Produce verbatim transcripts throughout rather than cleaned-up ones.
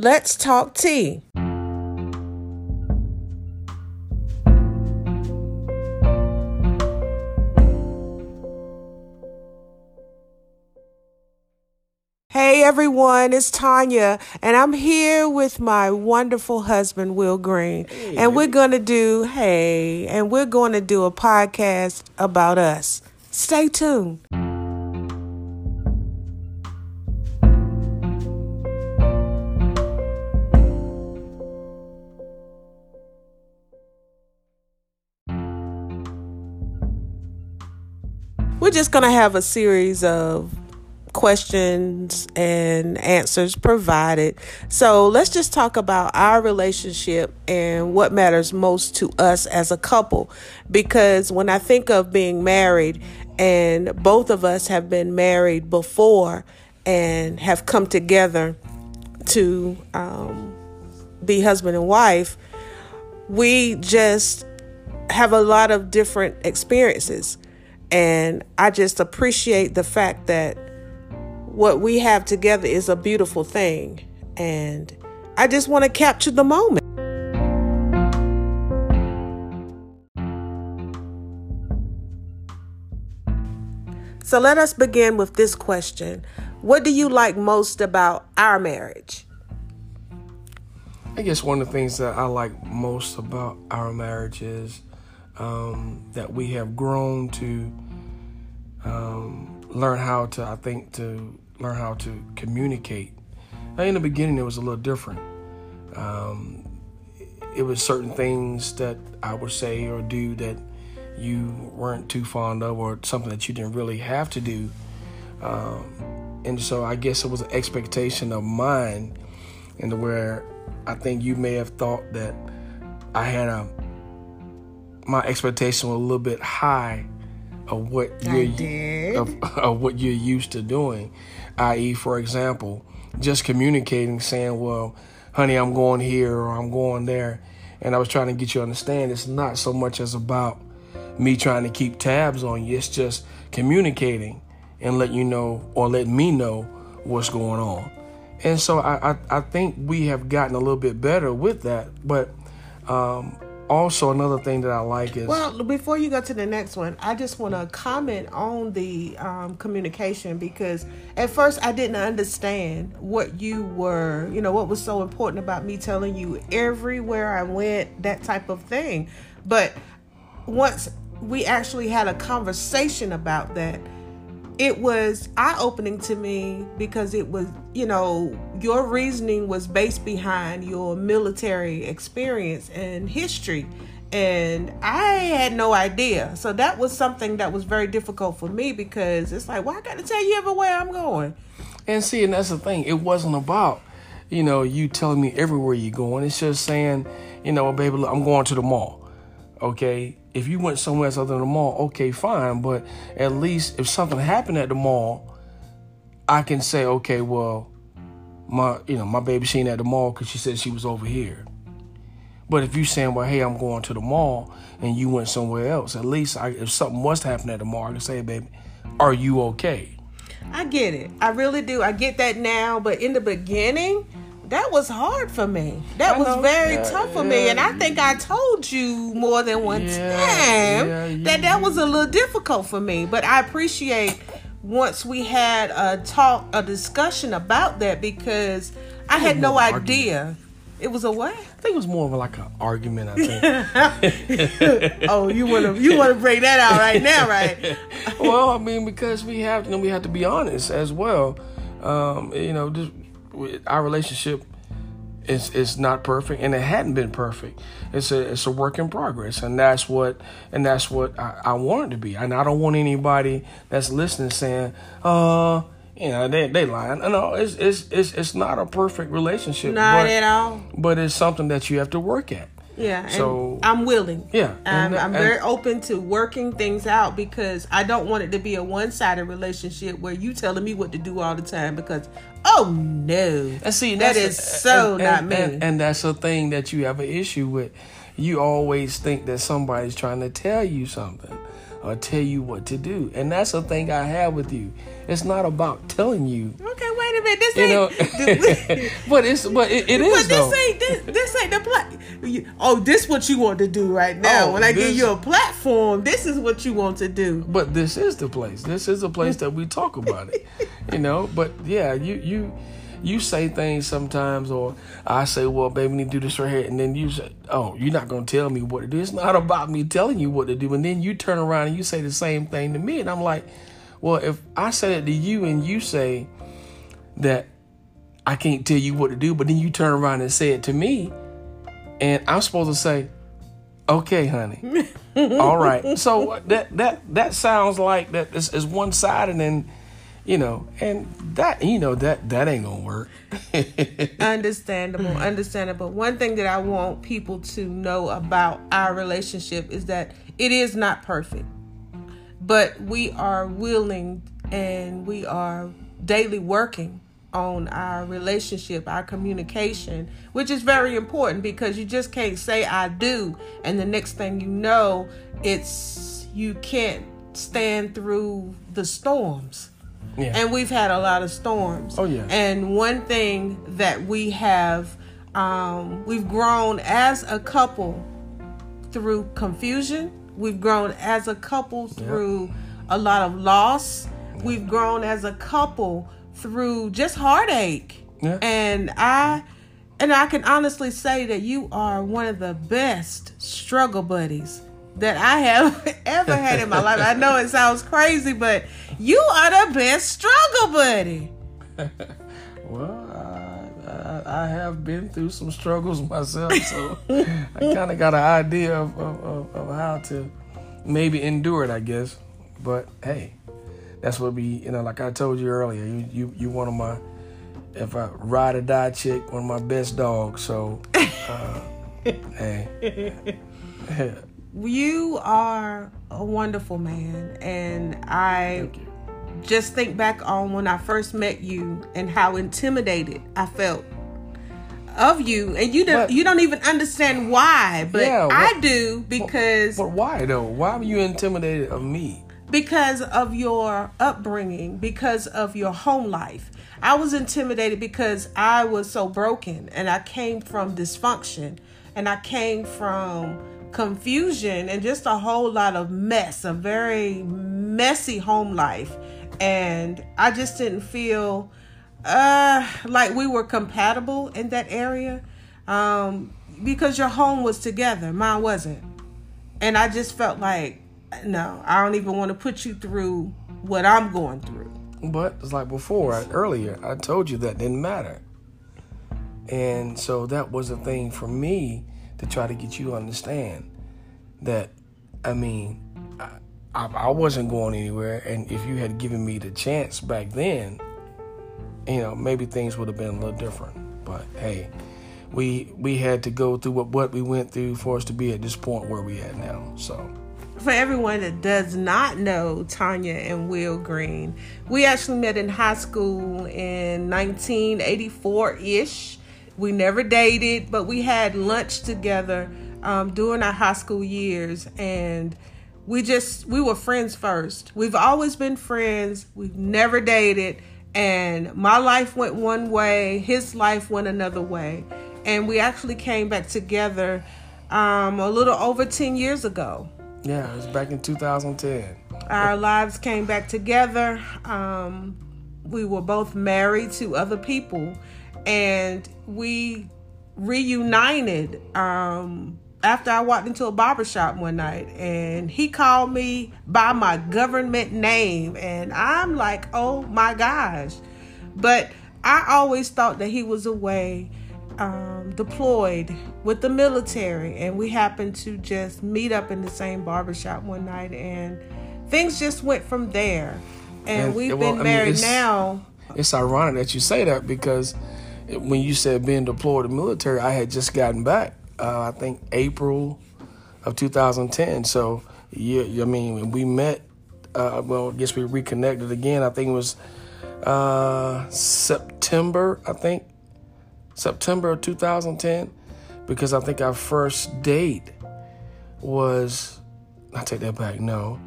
Let's talk tea. Hey everyone, it's Tanya, and I'm here with my wonderful husband, Will Green, hey, and we're going to do, hey, and we're going to do a podcast about us. Stay tuned. We're just going to have a series of questions and answers provided. So let's just talk about our relationship and what matters most to us as a couple. Because when I think of being married, and both of us have been married before and have come together to um, be husband and wife, we just have a lot of different experiences. And I just appreciate the fact that what we have together is a beautiful thing. And I just want to capture the moment. So let us begin with this question. What do you like most about our marriage? I guess one of the things that I like most about our marriage is Um, that we have grown to um, learn how to, I think, to learn how to communicate. Now, in the beginning, it was a little different. Um, it was certain things that I would say or do that you weren't too fond of, or something that you didn't really have to do. Um, and so I guess it was an expectation of mine, and where I think you may have thought that I had a my expectation was a little bit high of what you're of, of what you're used to doing, that is, for example, just communicating, saying, "Well, honey, I'm going here or I'm going there," and I was trying to get you to understand it's not so much as about me trying to keep tabs on you. It's just communicating and let you know or let me know what's going on. And so I I, I think we have gotten a little bit better with that, but. Um, Also, another thing that I like is... Well, before you go to the next one, I just want to comment on the um, communication, because at first I didn't understand what you were, you know, what was so important about me telling you everywhere I went, that type of thing. But once we actually had a conversation about that, it was eye-opening to me, because it was, you know, your reasoning was based behind your military experience and history. And I had no idea. So that was something that was very difficult for me, because it's like, well, I got to tell you everywhere I'm going. And see, and that's the thing. It wasn't about, you know, you telling me everywhere you're going. It's just saying, you know, baby, look, I'm going to the mall. Okay, if you went somewhere else other than the mall, okay, fine. But at least if something happened at the mall, I can say, okay, well, my you know my baby, she ain't at the mall because she said she was over here. But if you saying, well, hey, I'm going to the mall, and you went somewhere else, at least I, if something was to happen at the mall, I can say, baby, are you okay? I get it. I really do. I get that now. But in the beginning, that was hard for me. That was very yeah, tough for yeah, me. And I think I told you more than one yeah, time yeah, yeah, that that was a little difficult for me. But I appreciate once we had a talk, a discussion about that, because I had no idea. It was a what? I think it was more of like an argument, I think. Oh, you want to you want to bring that out right now, right? Well, I mean, because we have, you know, we have to be honest as well. Um, you know, just... Our relationship is is not perfect, and it hadn't been perfect. It's a it's a work in progress, and that's what and that's what I, I want it to be. And I don't want anybody that's listening saying, "Uh, you know, they they lying." No, it's it's it's it's not a perfect relationship, not but, at all. But it's something that you have to work at. Yeah, so and I'm willing. Yeah, I'm, and, I'm very and, open to working things out, because I don't want it to be a one-sided relationship where you telling me what to do all the time. Because oh no, and see, that is a, so and, not and, me. And, and that's a thing that you have an issue with. You always think that somebody's trying to tell you something or tell you what to do, and that's the thing I have with you. It's not about telling you. Okay, wait a at that. This ain't. You know, this, but it's but it, it is. But this though. ain't this, this ain't the plat. Oh, this what you want to do right now. Oh, when I this, give you a platform, this is what you want to do. But this is the place. This is the place that we talk about it. You know. But yeah, you you. You say things sometimes, or I say, well, baby, we need to do this right here. And then you say, oh, you're not going to tell me what to do. It's not about me telling you what to do. And then you turn around and you say the same thing to me. And I'm like, well, if I say it to you and you say that I can't tell you what to do, but then you turn around and say it to me, and I'm supposed to say, okay, honey. All right. So that that that sounds like that is, is one side, and then you know, and that, you know, that, that ain't gonna work. Understandable, understandable. One thing that I want people to know about our relationship is that it is not perfect, but we are willing and we are daily working on our relationship, our communication, which is very important, because you just can't say I do, and the next thing you know, it's you can't stand through the storms. Yeah. And we've had a lot of storms. Oh, yeah. And one thing that we have, um, we've grown as a couple through confusion. We've grown as a couple through yeah. a lot of loss. Yeah. We've grown as a couple through just heartache. Yeah. And I, and I can honestly say that you are one of the best struggle buddies that I have ever had in my life. I know it sounds crazy, but you are the best struggle buddy. Well, I, I, I have been through some struggles myself, so I kind of got an idea of, of, of how to maybe endure it, I guess. But hey, that's what we, you know, like I told you earlier, you, you, you one of my, if I ride or die chick, one of my best dogs. So, uh, hey. You are a wonderful man, and I just think back on when I first met you and how intimidated I felt of you, and you don't but, you don't even understand why, but yeah, I but, do because. But, but why though? Why were you intimidated of me? Because of your upbringing, because of your home life. I was intimidated because I was so broken, and I came from dysfunction, and I came from confusion and just a whole lot of mess, a very messy home life. And I just didn't feel uh, like we were compatible in that area, um, because your home was together. Mine wasn't. And I just felt like, no, I don't even want to put you through what I'm going through. But it's like before, I, earlier, I told you that didn't matter. And so that was a thing for me to try to get you to understand that, I mean, I, I, I wasn't going anywhere. And if you had given me the chance back then, you know, maybe things would have been a little different. But hey, we we had to go through what, what we went through for us to be at this point where we at now. So for everyone that does not know Tanya and Will Green, we actually met in high school in nineteen eighty-four-ish. We never dated, but we had lunch together um, during our high school years. And we just, we were friends first. We've always been friends. We've never dated. And my life went one way. His life went another way. And we actually came back together um, a little over ten years ago. Yeah, it was back in two thousand ten. Our lives came back together. Um, we were both married to other people. And we reunited um, after I walked into a barbershop one night, and he called me by my government name. And I'm like, oh my gosh. But I always thought that he was away, um, deployed with the military. And we happened to just meet up in the same barbershop one night, and things just went from there. And, and we've well, been married I mean, it's, now. It's ironic that you say that, because when you said being deployed to the military, I had just gotten back, uh, I think, April of two thousand ten. So, yeah, I mean, when we met, uh, well, I guess we reconnected again. I think it was uh, September, I think, September of two thousand ten, because I think our first date was, I take that back, no.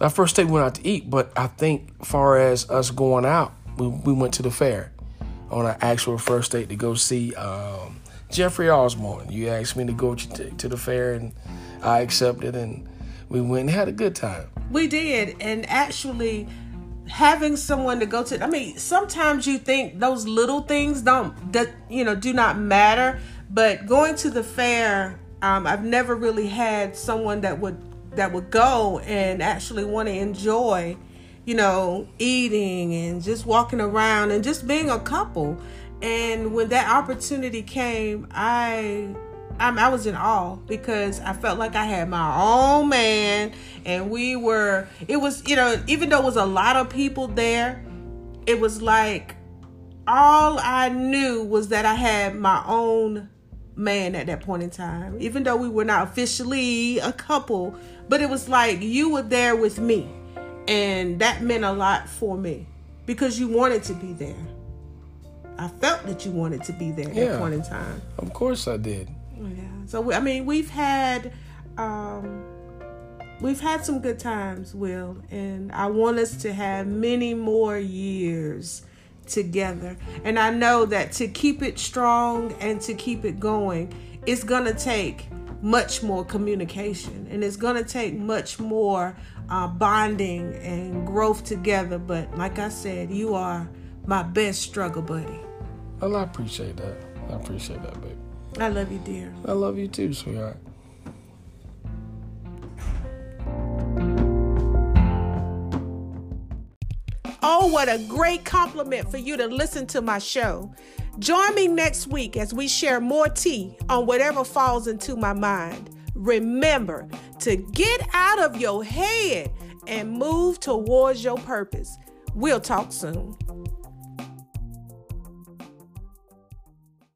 Our first date we went out to eat, but I think far as us going out, we, we went to the fair on our actual first date to go see um, Jeffrey Osborne. You asked me to go to, to the fair, and I accepted, and we went and had a good time. We did, and actually having someone to go to, I mean, sometimes you think those little things don't, that, you know, do not matter, but going to the fair, um, I've never really had someone that would, that would go and actually want to enjoy, you know, eating and just walking around and just being a couple. And when that opportunity came, I, I'm, I was in awe because I felt like I had my own man, and we were, it was, you know, even though it was a lot of people there, it was like all I knew was that I had my own man at that point in time, even though we were not officially a couple, but it was like you were there with me. And that meant a lot for me because you wanted to be there. I felt that you wanted to be there at yeah, that point in time. Of course I did. Yeah. So, we, I mean, we've had, um, we've had some good times, Will, and I want us to have many more years together. And I know that to keep it strong and to keep it going, it's going to take much more communication, and it's going to take much more uh, bonding and growth together. But like I said, you are my best struggle buddy. Well, I appreciate that. I appreciate that, baby. I love you, dear. I love you too, sweetheart. Oh, what a great compliment for you to listen to my show. Join me next week as we share more tea on whatever falls into my mind. Remember to get out of your head and move towards your purpose. We'll talk soon.